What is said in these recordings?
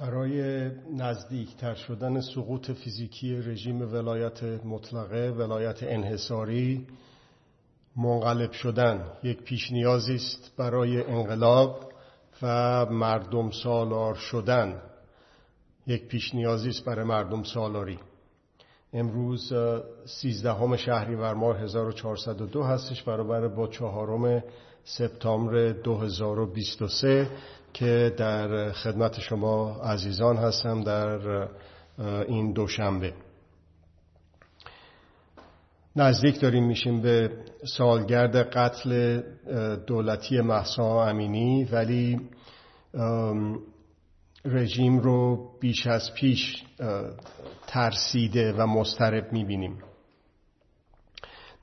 برای نزدیکتر شدن سقوط فیزیکی رژیم ولایت مطلقه، ولایت انحصاری، منقلب شدن یک پیش نیازی است برای انقلاب و مردم سالار شدن، یک پیش نیازی است برای مردم سالاری. امروز 13 شهریور ماه 1402 هستش، برابر با 4 سپتامبر 2023 که در خدمت شما عزیزان هستم در این دوشنبه. نزدیک داریم میشیم به سالگرد قتل دولتی مهسا امینی، ولی رژیم رو بیش از پیش ترسیده و مضطرب میبینیم.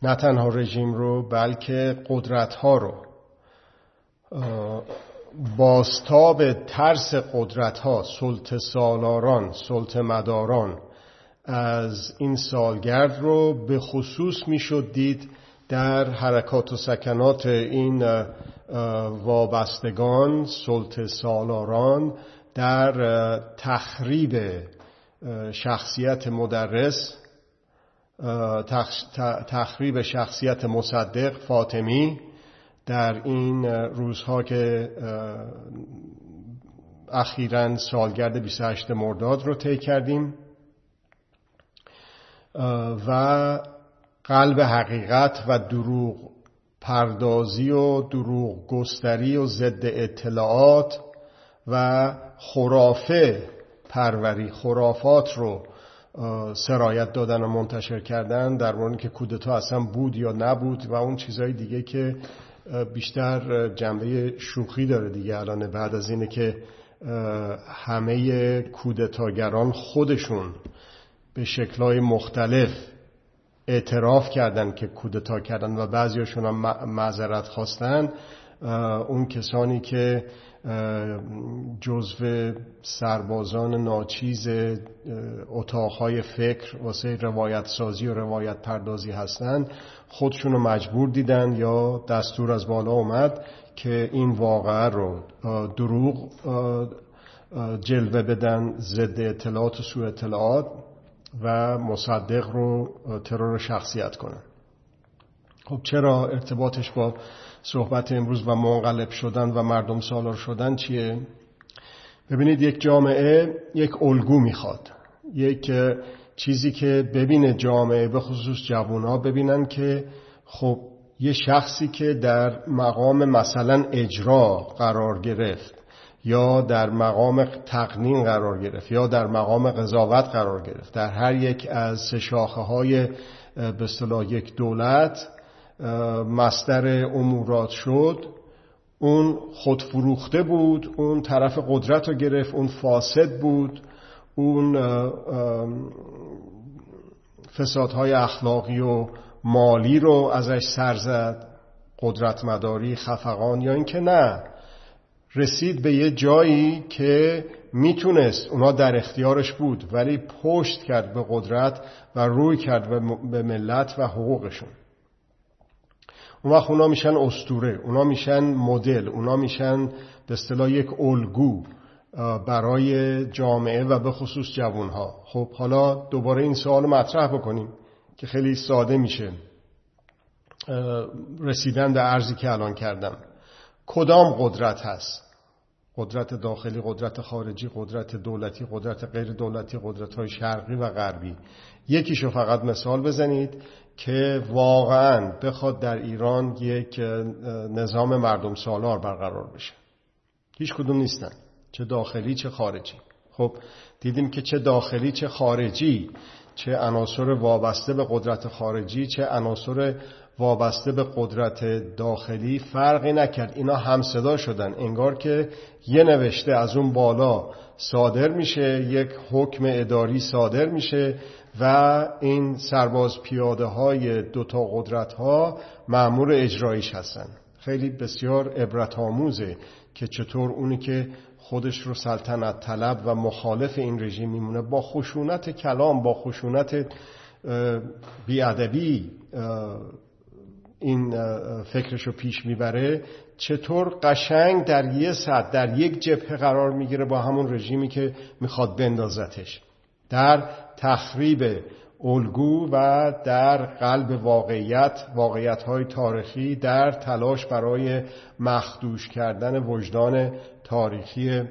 نه تنها رژیم رو بلکه قدرت‌ها رو، بازتاب ترس قدرت‌ها، سلطه سالاران، سلطه مداران از این سالگرد رو به خصوص میشد دید در حرکات و سکنات این وابستگان، سلطه سالاران، در تخریب شخصیت مدرس، تخریب شخصیت مصدق فاطمی در این روزها که اخیراً سالگرد 28 مرداد رو طی کردیم، و قلب حقیقت و دروغ پردازی و دروغ گستری و ضد اطلاعات و خرافه پروری، خرافات رو سرایت دادن و منتشر کردن در مورد که کودتا اصلا بود یا نبود و اون چیزهای دیگه که بیشتر جنبه شوخی داره دیگه. الان بعد از اینه که همه کودتاگران خودشون به شکل‌های مختلف اعتراف کردن که کودتا کردن و بعضیاشون هم معذرت خواستن. اون کسانی که جزو سربازان ناچیز اتاقهای فکر واسه روایت سازی و روایت پردازی هستند، خودشونو مجبور دیدن یا دستور از بالا اومد که این واقعه رو دروغ جلوه بدن، ضد اطلاعات و سوء اطلاعات، و مصدق رو ترور شخصیت کنن. خب چرا ارتباطش با صحبت امروز و منقلب شدن و مردم سالار شدن چیه؟ ببینید، یک جامعه یک الگو میخواد، یک چیزی که ببینه جامعه، به خصوص جوان‌ها ببینن که خب یه شخصی که در مقام مثلا اجرا قرار گرفت یا در مقام تقنین قرار گرفت یا در مقام قضاوت قرار گرفت، در هر یک از سه شاخه‌های به اصطلاح یک دولت مصدر امورات شد، اون خودفروخته بود، اون طرف قدرت رو گرفت، اون فاسد بود، اون فسادهای اخلاقی و مالی رو ازش سر زد، قدرتمداری، خفقان، یا اینکه نه، رسید به یه جایی که میتونست، اونا در اختیارش بود ولی پشت کرد به قدرت و روی کرد به ملت و حقوقشون. اون وقت اونا میشن اسطوره، اونا میشن مدل، اونا میشن به اصطلاح یک الگو برای جامعه و به خصوص جوانها. خب حالا دوباره این سوال مطرح بکنیم که خیلی ساده میشه رسیدن به عرضی که الان کردم. کدام قدرت هست؟ قدرت داخلی، قدرت خارجی، قدرت دولتی، قدرت غیر دولتی، قدرت‌های شرقی و غربی. یکیشو فقط مثال بزنید که واقعاً بخواد در ایران یک نظام مردم سالار برقرار بشه. هیچ کدوم نیستن، چه داخلی چه خارجی. خب دیدیم که چه داخلی چه خارجی، چه عناصر وابسته به قدرت خارجی، چه عناصر وابسته به قدرت داخلی، فرقی نکرد، اینا همصدا شدن. انگار که یه نوشته از اون بالا صادر میشه، یک حکم اداری صادر میشه و این سرباز پیاده های دوتا قدرت ها مأمور اجرایش هستن. خیلی بسیار عبرت آموزه که چطور اونی که خودش رو سلطنت طلب و مخالف این رژیم میمونه، با خشونت کلام، با خشونت بی‌ادبی این فکرشو پیش میبره، چطور قشنگ در یه سطح در یک جبهه قرار میگیره با همون رژیمی که میخواد بندازتش، در تخریب الگو و در قلب واقعیت‌های تاریخی، در تلاش برای مخدوش کردن وجدان تاریخی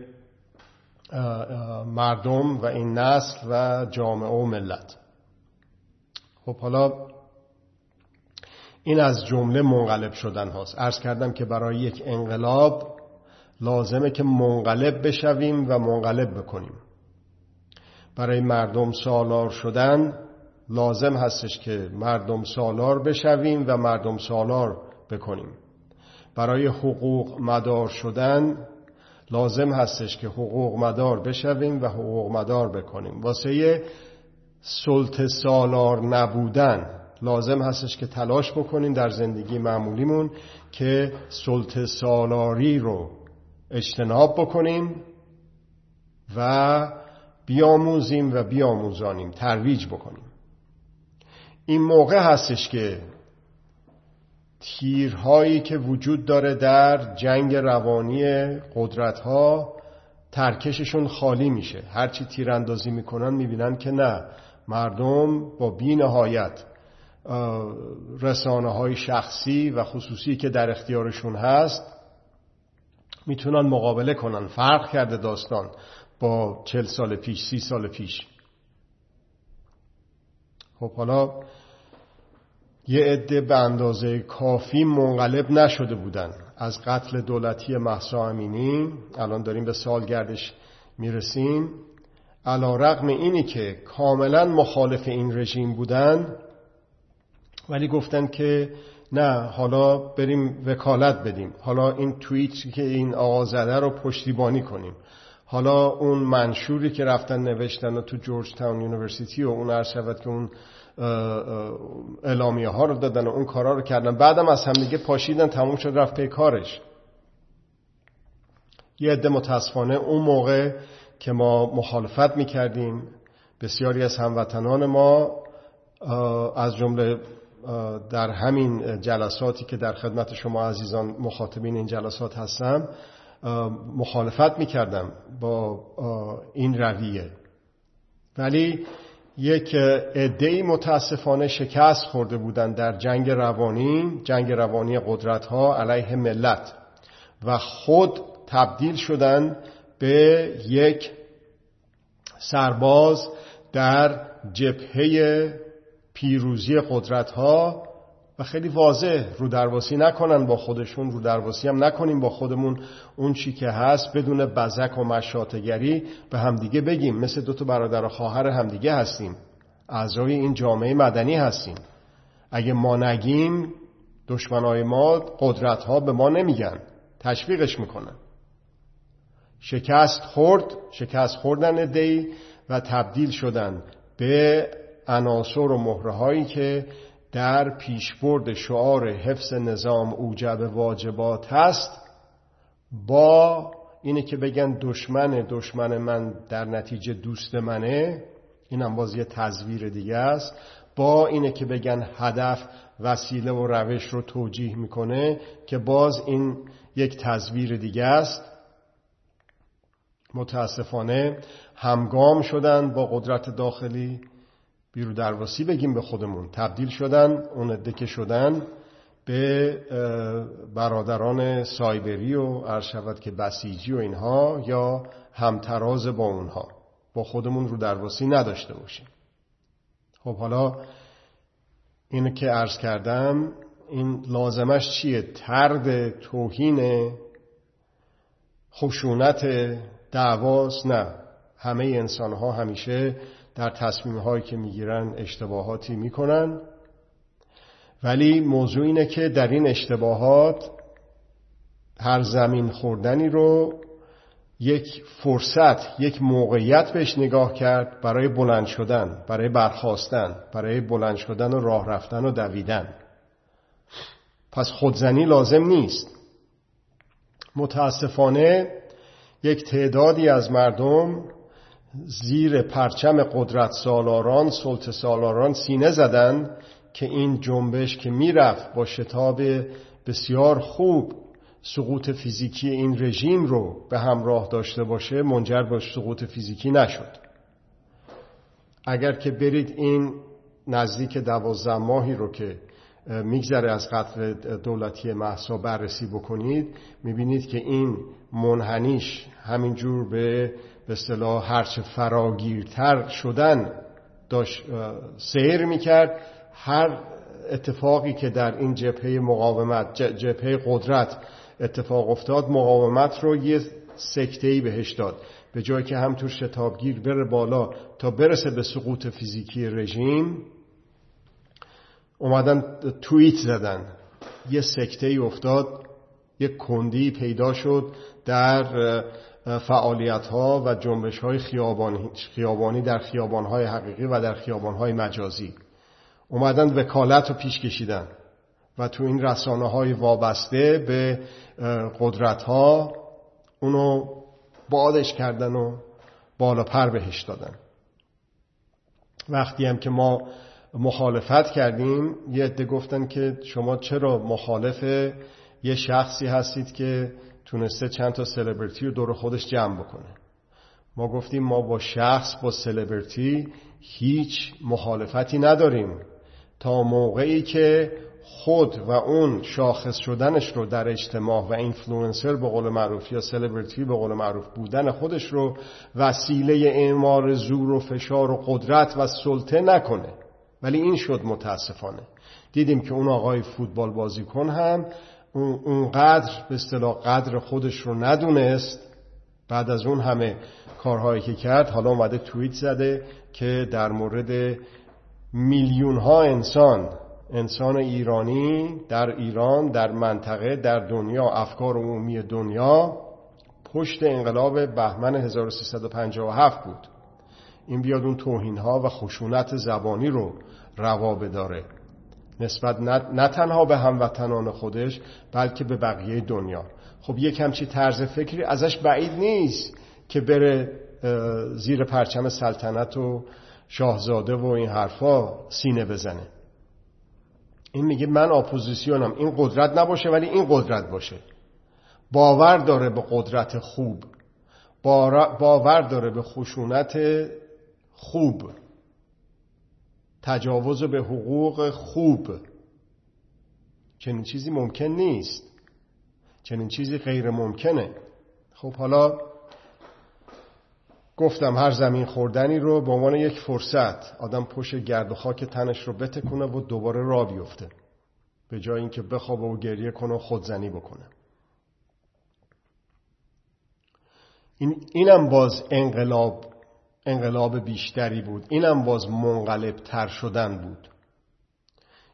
مردم و این نسل و جامعه و ملت. خب حالا این از جمله منقلب شدن هاست. عرض کردم که برای یک انقلاب لازمه که منقلب بشویم و منقلب بکنیم. برای مردم سالار شدن لازم هستش که مردم سالار بشویم و مردم سالار بکنیم. برای حقوق مدار شدن لازم هستش که حقوق مدار بشویم و حقوق مدار بکنیم. واسه سلطه سالار نبودن لازم هستش که تلاش بکنیم در زندگی معمولیمون که سلطه سالاری رو اجتناب بکنیم و بیاموزیم و بیاموزانیم، ترویج بکنیم. این موقع هستش که تیرهایی که وجود داره در جنگ روانی قدرت‌ها ترکششون خالی میشه. هرچی تیراندازی میکنن میبینن که نه، مردم با بی‌نهایت رسانه‌های شخصی و خصوصی که در اختیارشون هست میتونن مقابله کنن. فرق کرده داستان با 40 سال پیش، 30 سال پیش. خب حالا یه عده به اندازه کافی منقلب نشده بودن از قتل دولتی مهسا امینی. الان داریم به سالگردش میرسیم. علی رغم اینی که کاملا مخالف این رژیم بودن، ولی گفتن که نه، حالا بریم وکالت بدیم، حالا این توییتی که این آقا زده رو پشتیبانی کنیم، حالا اون منشوری که رفتن نوشتن تو جورج تاون یونیورسیتی و اون عرشبت که اون اعلامیه ها رو دادن و اون کارا رو کردن، بعدم از هم دیگه پاشیدن، تموم شد، رفت پی کارش. یه عده متاسفانه اون موقع که ما مخالفت میکردیم، بسیاری از هموطنان ما از جمله در همین جلساتی که در خدمت شما عزیزان مخاطبین این جلسات هستم مخالفت میکردم با این رویه، ولی یک عده‌ای متاسفانه شکست خورده بودن در جنگ روانی قدرت‌ها علیه ملت و خود تبدیل شدن به یک سرباز در جبهه پیروزی قدرت‌ها و خیلی واضح رو درواسی نکنن با خودشون، رو درواسی هم نکنیم با خودمون. اون چی که هست بدون بزک و مشاطه‌گری به همدیگه بگیم، مثل دوتا برادر و خواهر همدیگه هستیم، اعضای این جامعه مدنی هستیم. اگه ما نگیم، دشمنای ما، قدرت‌ها به ما نمیگن، تشویقش میکنن. شکست خوردن عده‌ای و تبدیل شدن به عناصر و مهرهایی که در پیشبرد شعار حفظ نظام اوجب واجبات هست، با اینه که بگن دشمن من در نتیجه دوست منه، این هم باز یه تزویر دیگه است، با اینه که بگن هدف وسیله و روش رو توجیه میکنه، که باز این یک تزویر دیگه است. متاسفانه همگام شدن با قدرت داخلی. بیرو درواسی بگیم به خودمون. تبدیل شدن، اون عده شدن، به برادران سایبری و عرشبت که بسیجی و اینها، یا همتراز با اونها. با خودمون رو درواسی نداشته باشیم. خب حالا اینو که عرض کردم، این لازمش چیه؟ طرد، توهین، خشونت، دعواست؟ نه، همه انسان ها همیشه در تصمیم‌هایی که می‌گیرن اشتباهاتی می‌کنن، ولی موضوع اینه که در این اشتباهات هر زمین خوردنی رو یک فرصت، یک موقعیت بهش نگاه کرد برای بلند شدن، برای برخاستن، برای بلند شدن و راه رفتن و دویدن. پس خودزنی لازم نیست. متأسفانه یک تعدادی از مردم زیر پرچم قدرت سالاران، سلطه سالاران سینه زدن که این جنبش که میرفت با شتاب بسیار خوب سقوط فیزیکی این رژیم رو به همراه داشته باشه منجر به سقوط فیزیکی نشد. اگر که برید این نزدیک 12 ماهی رو که میگذره از قتل دولتی مهسا بررسی بکنید، میبینید که این منحنیش همینجور به اصطلاح هرچه فراگیرتر شدن داشت سیر میکرد. هر اتفاقی که در این جبهه مقاومت، جبهه قدرت اتفاق افتاد، مقاومت رو یه سکته‌ای بهش داد، به جای که همطور شتابگیر بره بالا تا برسه به سقوط فیزیکی رژیم، اومدن توییت زدن، یه سکته‌ای افتاد، یه کندی پیدا شد در فعالیت‌ها و جنبش‌های خیابانی در خیابان‌های حقیقی و در خیابان‌های مجازی. اومدن وکالت رو پیش کشیدن و تو این رسانه‌های وابسته به قدرت‌ها اونو بادش کردن و بالا پر بهش دادن. وقتی هم که ما مخالفت کردیم، یه عده گفتن که شما چرا مخالف یه شخصی هستید که تونسته چند تا سلبریتی رو دور خودش جمع بکنه؟ ما گفتیم ما با شخص، با سلبریتی هیچ مخالفتی نداریم تا موقعی که خود و اون شاخص شدنش رو در اجتماع و اینفلوئنسر به قول معروف یا سلبریتی به قول معروف بودن خودش رو وسیله اعمال زور و فشار و قدرت و سلطه نکنه. ولی این شد متاسفانه. دیدیم که اون آقای فوتبال بازیکن هم اونقدر به اصطلاح قدر خودش رو ندونست، بعد از اون همه کارهایی که کرد، حالا اومده توییت زده که در مورد میلیون ها انسان ایرانی در ایران، در منطقه، در دنیا، افکار عمومی دنیا پشت انقلاب بهمن 1357 بود. این بیاد اون توهین‌ها و خشونت زبانی رو روا بداره نسبت نه تنها به هموطنان خودش بلکه به بقیه دنیا. خب یک همچی طرز فکری ازش بعید نیست که بره زیر پرچم سلطنت و شاهزاده و این حرفا سینه بزنه. این میگه من اپوزیسیونم، این قدرت نباشه ولی این قدرت باشه. باور داره به قدرت خوب، باور داره به خشونت خوب، تجاوز به حقوق خوب. چنین چیزی ممکن نیست، چنین چیزی غیر ممکنه. خب حالا گفتم هر زمین خوردنی رو به عنوان یک فرصت آدم پشت گرد و خاک تنش رو بتکنه و دوباره راه بیفته، به جای اینکه بخوابه و گریه کنه و خودزنی بکنه. اینم باز انقلاب بیشتری بود، اینم باز منقلب تر شدن بود.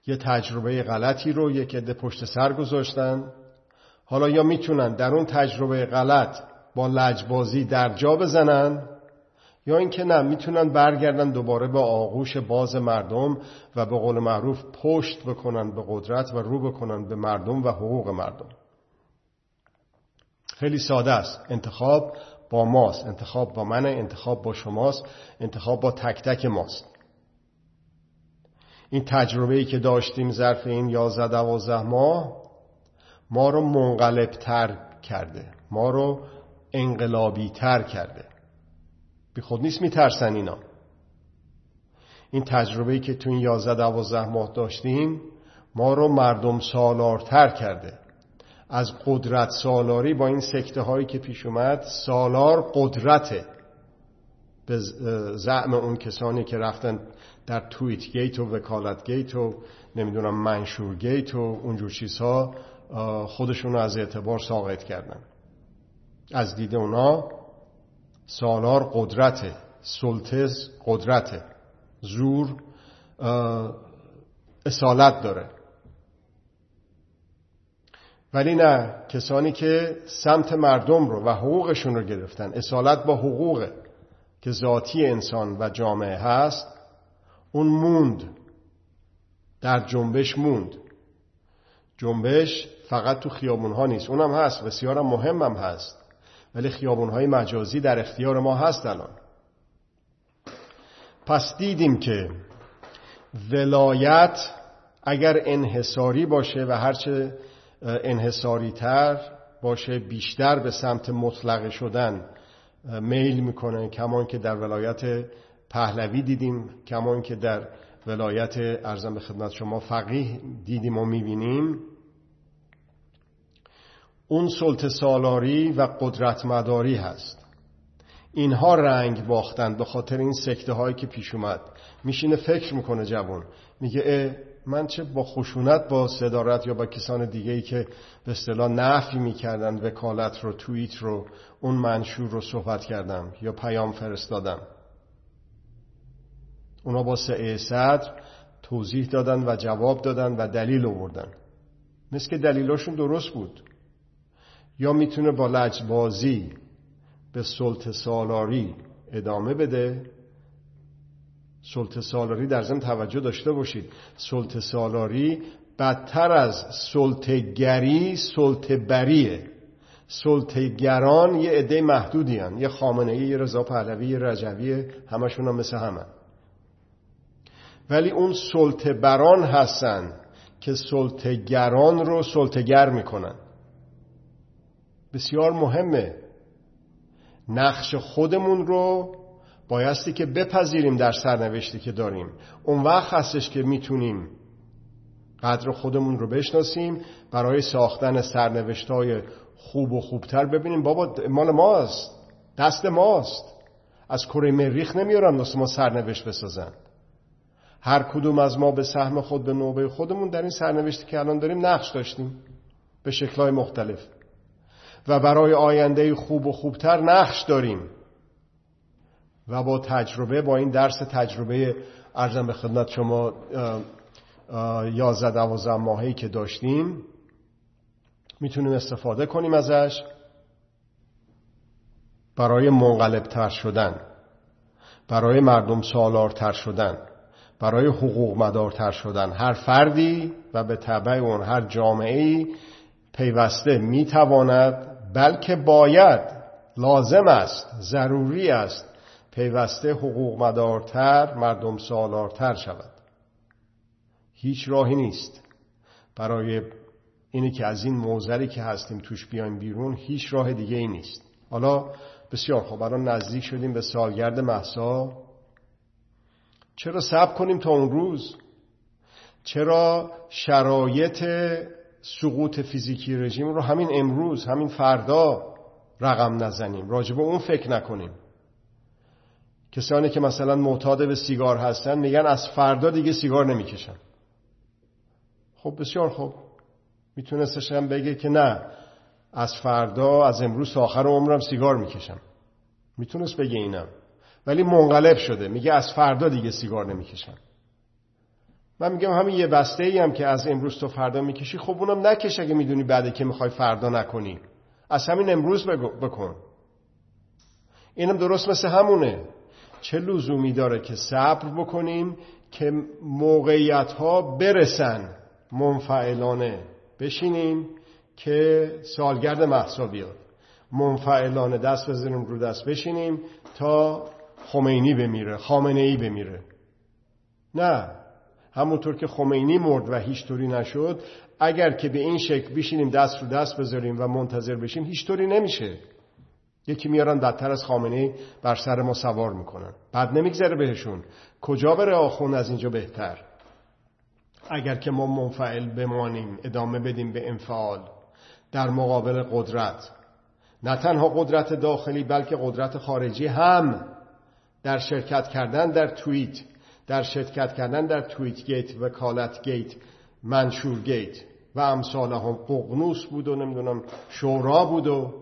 یه تجربه غلطی رو یک عده پشت سر گذاشتن، حالا یا میتونن در اون تجربه غلط با لجبازی در جا بزنن، یا اینکه نه، میتونن برگردن دوباره به آغوش باز مردم و به قول معروف پشت بکنن به قدرت و رو بکنن به مردم و حقوق مردم. خیلی ساده است. انتخاب با ماست، انتخاب با منه، انتخاب با شماست، انتخاب با تک تک ماست. این تجربه‌ای که داشتیم ظرف این 11-12 ماه ما رو منقلب تر کرده، ما رو انقلابی تر کرده. بی خود نیست میترسن اینا. این تجربه‌ای که تو این 11-12 ماه داشتیم ما رو مردم سالارتر کرده. از قدرت سالاری با این سکته هایی که پیش اومد، سالار قدرته به زعم اون کسانی که رفتن در توییت گیت و وکالت گیت و نمیدونم منشور گیت و اونجور چیزها خودشون رو از اعتبار ساقط کردن. از دید اونا سالار قدرته، سلطه قدرته، زور اصالت داره. ولی نه، کسانی که سمت مردم رو و حقوقشون رو گرفتن، اصالت با حقوقه که ذاتی انسان و جامعه هست، اون موند در جنبش. موند جنبش فقط تو خیابونها نیست، اونم هست، بسیار مهمم هست، ولی خیابونهای مجازی در اختیار ما هست الان. پس دیدیم که ولایت اگر انحصاری باشه و هرچه انحصاری تر باشه بیشتر به سمت مطلق شدن میل میکنه، کمان که در ولایت پهلوی دیدیم، کمان که در ولایت ارزم به خدمت شما فقیه دیدیم و میبینیم. اون سلطه سالاری و قدرت مداری هست. اینها رنگ باختند به خاطر این سکته هایی که پیش اومد. میشینه فکر میکنه جوان، میگه من چه با خشونت با صدارت یا با کسان دیگه‌ای که به اصطلاح نفی میکردن وکالت رو، توییت رو، اون منشور رو صحبت کردم یا پیام فرستادم. اونا با سعه صدر توضیح دادن و جواب دادن و دلیل آوردن. مثل که دلیلاشون درست بود. یا میتونه با لجبازی به سلطه سالاری ادامه بده. سلطه سالاری در ضمن توجه داشته باشید، سلطه سالاری بدتر از سلطه گری سلطه بریه. سلطه گران یه عده محدودی هن، یه خامنه‌ای، یه رضا پهلوی، یه رجوی، همشون هم مثل همه. ولی اون سلطه بران هستن که سلطه گران رو سلطه گر میکنن. بسیار مهمه نقش خودمون رو بایستی که بپذیریم در سرنوشتی که داریم. اون وقت هستش که میتونیم قدر خودمون رو بشناسیم، برای ساختن سرنوشت‌های خوب و خوبتر ببینیم بابا مال ماست، دست ماست، از کره مریخ نمیارن واسه ما سرنوشت بسازن. هر کدوم از ما به سهم خود به نوبه خودمون در این سرنوشتی که الان داریم نقش داشتیم به شکل‌های مختلف و برای آینده خوب و خوبتر نقش داریم. و با تجربه، با این درس تجربه ارزم به خدمت شما 11-12 ماهه‌ای که داشتیم میتونیم استفاده کنیم ازش برای منقلبتر شدن، برای مردم سالارتر شدن، برای حقوق مدارتر شدن. هر فردی و به تبع اون هر جامعه‌ای پیوسته میتواند، بلکه باید، لازم است، ضروری است پیوسته حقوق مدارتر، مردم سالارتر شود. هیچ راهی نیست برای اینی که از این موزلی که هستیم توش بیایم بیرون. هیچ راه دیگه ای نیست. حالا بسیار خب، الان نزدیک شدیم به سالگرد مهسا. چرا صبر کنیم تا اون روز؟ چرا شرایط سقوط فیزیکی رژیم رو همین امروز، همین فردا رقم نزنیم، راجب اون فکر نکنیم؟ کسانی که مثلا معتاد به سیگار هستن میگن از فردا دیگه سیگار نمیکشن. خب بسیار خب، میتونستش هم بگه که نه از فردا، از امروز تا آخر عمرم سیگار میکشم. میتونست بگه اینم، ولی منقلب شده میگه از فردا دیگه سیگار نمیکشم. من میگم همین یه بسته ای هم که از امروز تا فردا میکشی، خب اونم نکش اگه میدونی بعد که میخوای فردا نکنی، از همین امروز بکن. اینم درست مثل همونه. چه لزومی داره که صبر بکنیم که موقعیت‌ها برسن منفعلانه بشینیم که سالگرد مهسا بیاد، منفعلانه دست بزنیم رو دست بشینیم تا خمینی بمیره، خامنه‌ای بمیره؟ نه، همونطور که خمینی مرد و هیچ طوری نشد، اگر که به این شکل بشینیم دست رو دست بذاریم و منتظر بشیم هیچ طوری نمیشه. یکی میارن بدتر از خامنه‌ای بر سر ما سوار میکنن، بعد نمیگذره بهشون. کجا بره آخون از اینجا بهتر؟ اگر که ما منفعل بمانیم، ادامه بدیم به انفعال در مقابل قدرت، نه تنها قدرت داخلی بلکه قدرت خارجی هم، در شرکت کردن در توییت، در شرکت کردن در توییت گیت، وکالت گیت، منشور گیت و امثال هم. ققنوس بود و نمیدونم شورا بود و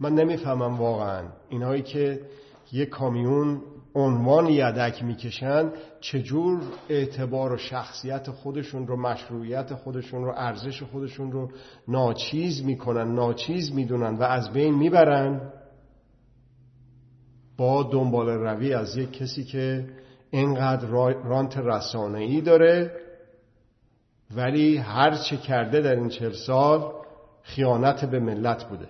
من نمیفهمم واقعا اینهایی که یک کامیون عنوان یدک میکشن چجور اعتبار و شخصیت خودشون رو، مشروعیت خودشون رو، ارزش خودشون رو ناچیز میکنن، ناچیز میدونن و از بین میبرن با دنبال روی از یک کسی که اینقدر رانت رسانه‌ای داره ولی هر چه کرده در این 40 سال خیانت به ملت بوده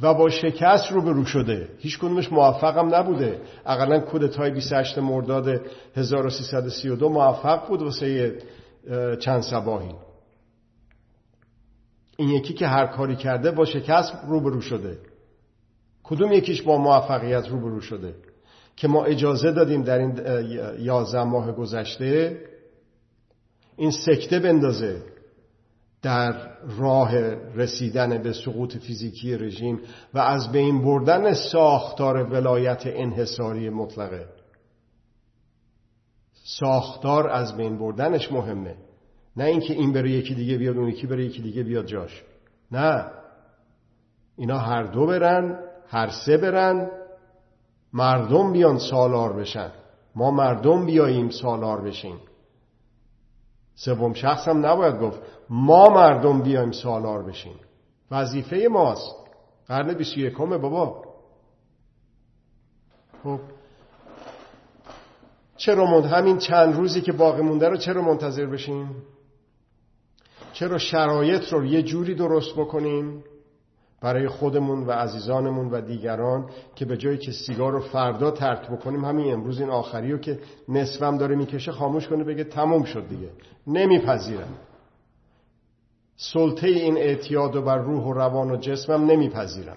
و با شکست روبرو شده. هیچ کدومش موفقم نبوده. اقلا کودتای 28 مرداد 1332 موفق بود واسه چند صباحی. این یکی که هر کاری کرده با شکست روبرو شده. کدوم یکیش با موفقیت روبرو شده که ما اجازه دادیم در این 11 ماه گذشته این سکته بندازه در راه رسیدن به سقوط فیزیکی رژیم و از بین بردن ساختار ولایت انحصاری مطلقه. ساختار از بین بردنش مهمه، نه اینکه این بره یکی دیگه بیاد اون یکی بره یکی دیگه بیاد جاش. نه، اینا هر دو برن، هر سه برن، مردم بیان سالار بشن، ما مردم بیاییم سالار بشیم. سوم شخص هم نباید گفت، ما مردم بیایم سالار بشیم. وظیفه ماست. قرن 21 بابا. خب چرا همین چند روزی که باقی مونده رو چرا منتظر بشیم؟ چرا شرایط رو یه جوری درست بکنیم برای خودمون و عزیزانمون و دیگران که به جایی که سیگار رو فردا ترک بکنیم، همین امروز این آخری رو که نصفم داره میکشه خاموش کنه بگه تموم شد دیگه، نمیپذیرم. سلطه این اعتیاد و بر روح و روان و جسمم نمیپذیرم.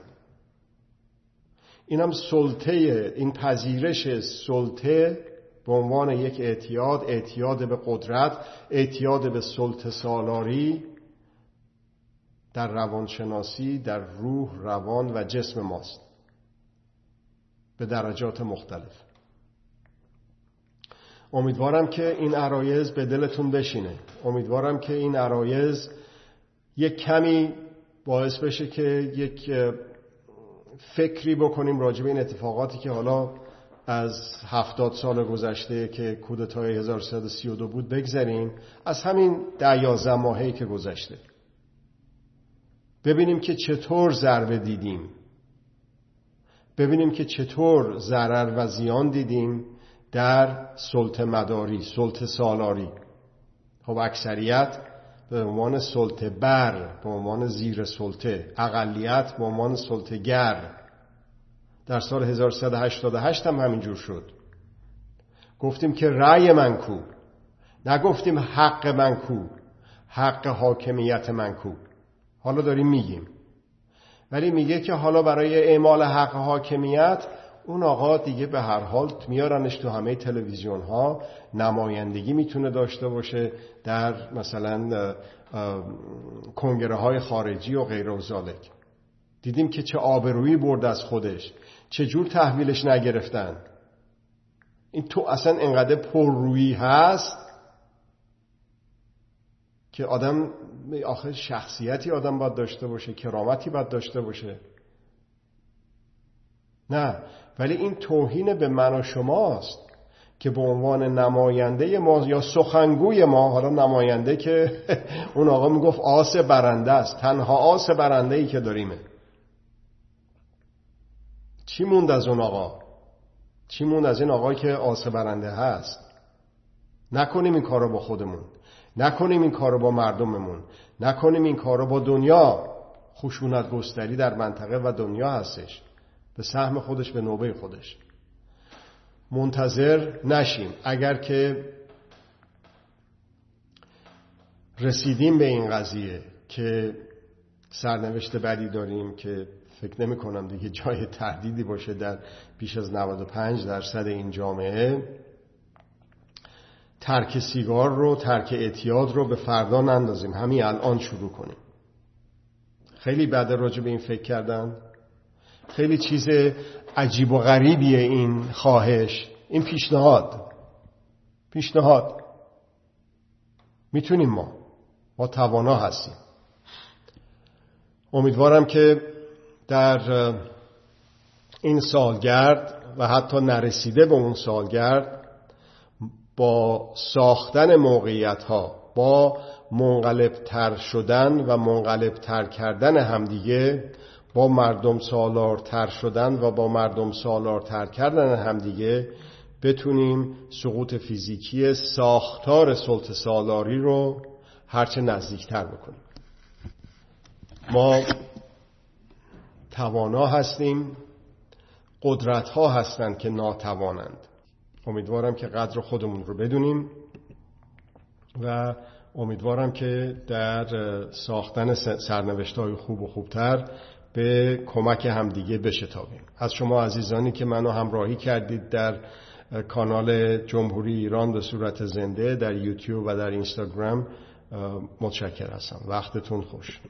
اینم سلطه، این پذیرش سلطه به عنوان یک اعتیاد، اعتیاد به قدرت، اعتیاد به سلطه سالاری در روانشناسی، در روح، روان و جسم ماست به درجات مختلف. امیدوارم که این عرایض به دلتون بشینه. امیدوارم که این عرایض یک کمی باعث بشه که یک فکری بکنیم راجع به این اتفاقاتی که حالا از 70 سال گذشته که کودتای 1332 بود بگذریم، از همین 11 ماهه‌ای که گذشته ببینیم که چطور ضربه دیدیم، ببینیم که چطور ضرر و زیان دیدیم در سلطه مداری، سلطه سالاری. خب اکثریت به عنوان سلطه بر، به عنوان زیر سلطه، اقلیت به عنوان سلطه گر. در سال 1388 هم همینجور شد. گفتیم که رأی من کو، نگفتیم حق من کو، حق حاکمیت من کو. حالا داریم میگیم، ولی میگه که حالا برای اعمال حق حاکمیت اون آقا دیگه به هر حال میارنش تو همه تلویزیون ها، نمایندگی میتونه داشته باشه در مثلا کنگره های خارجی و غیر و ذالک. دیدیم که چه آبرویی برد از خودش، چه جور تحویلش نگرفتن. این تو اصلا انقدر پررویی هست که آدم آخر شخصیتی آدم باید داشته باشه، کرامتی باید داشته باشه. نه، ولی این توهین به من و شماست که به عنوان نماینده ما یا سخنگوی ما، حالا نماینده که اون آقا میگفت آس برنده است، تنها آس برنده ای که داریمه. چی موند از اون آقا؟ چی موند از این آقای که آسه برنده هست؟ نکنیم این کارو با خودمون، نکنیم این کارو با مردممون، نکنیم این کارو با دنیا. خشونت گستری در منطقه و دنیا هستش، به سهم خودش، به نوبه خودش. منتظر نشیم. اگر که رسیدیم به این قضیه که سرنوشت بدی داریم که فکر نمی کنم دیگه جای تهدیدی باشه در بیش از 95% این جامعه، ترک سیگار رو، ترک اعتیاد رو به فردا نندازیم، همین الان شروع کنیم. خیلی بده راجع به این فکر کردم. خیلی چیز عجیب و غریبیه این خواهش، این پیشنهاد. میتونیم، ما توانا هستیم. امیدوارم که در این سالگرد و حتی نرسیده به اون سالگرد با ساختن موقعیت‌ها، با منقلب‌تر شدن و منقلب‌تر کردن همدیگه، با مردم سالارتر شدن و با مردم سالارتر کردن همدیگه بتونیم سقوط فیزیکی ساختار سلطه سالاری رو هرچه نزدیکتر بکنیم. ما توانا هستیم، قدرت ها هستند که ناتوانند. امیدوارم که قدر خودمون رو بدونیم و امیدوارم که در ساختن سرنوشت‌های خوب و خوبتر به کمک همدیگه بشتابیم. از شما عزیزانی که منو همراهی کردید در کانال جمهوری ایران به صورت زنده در یوتیوب و در اینستاگرام متشکر هستم. وقتتون خوش.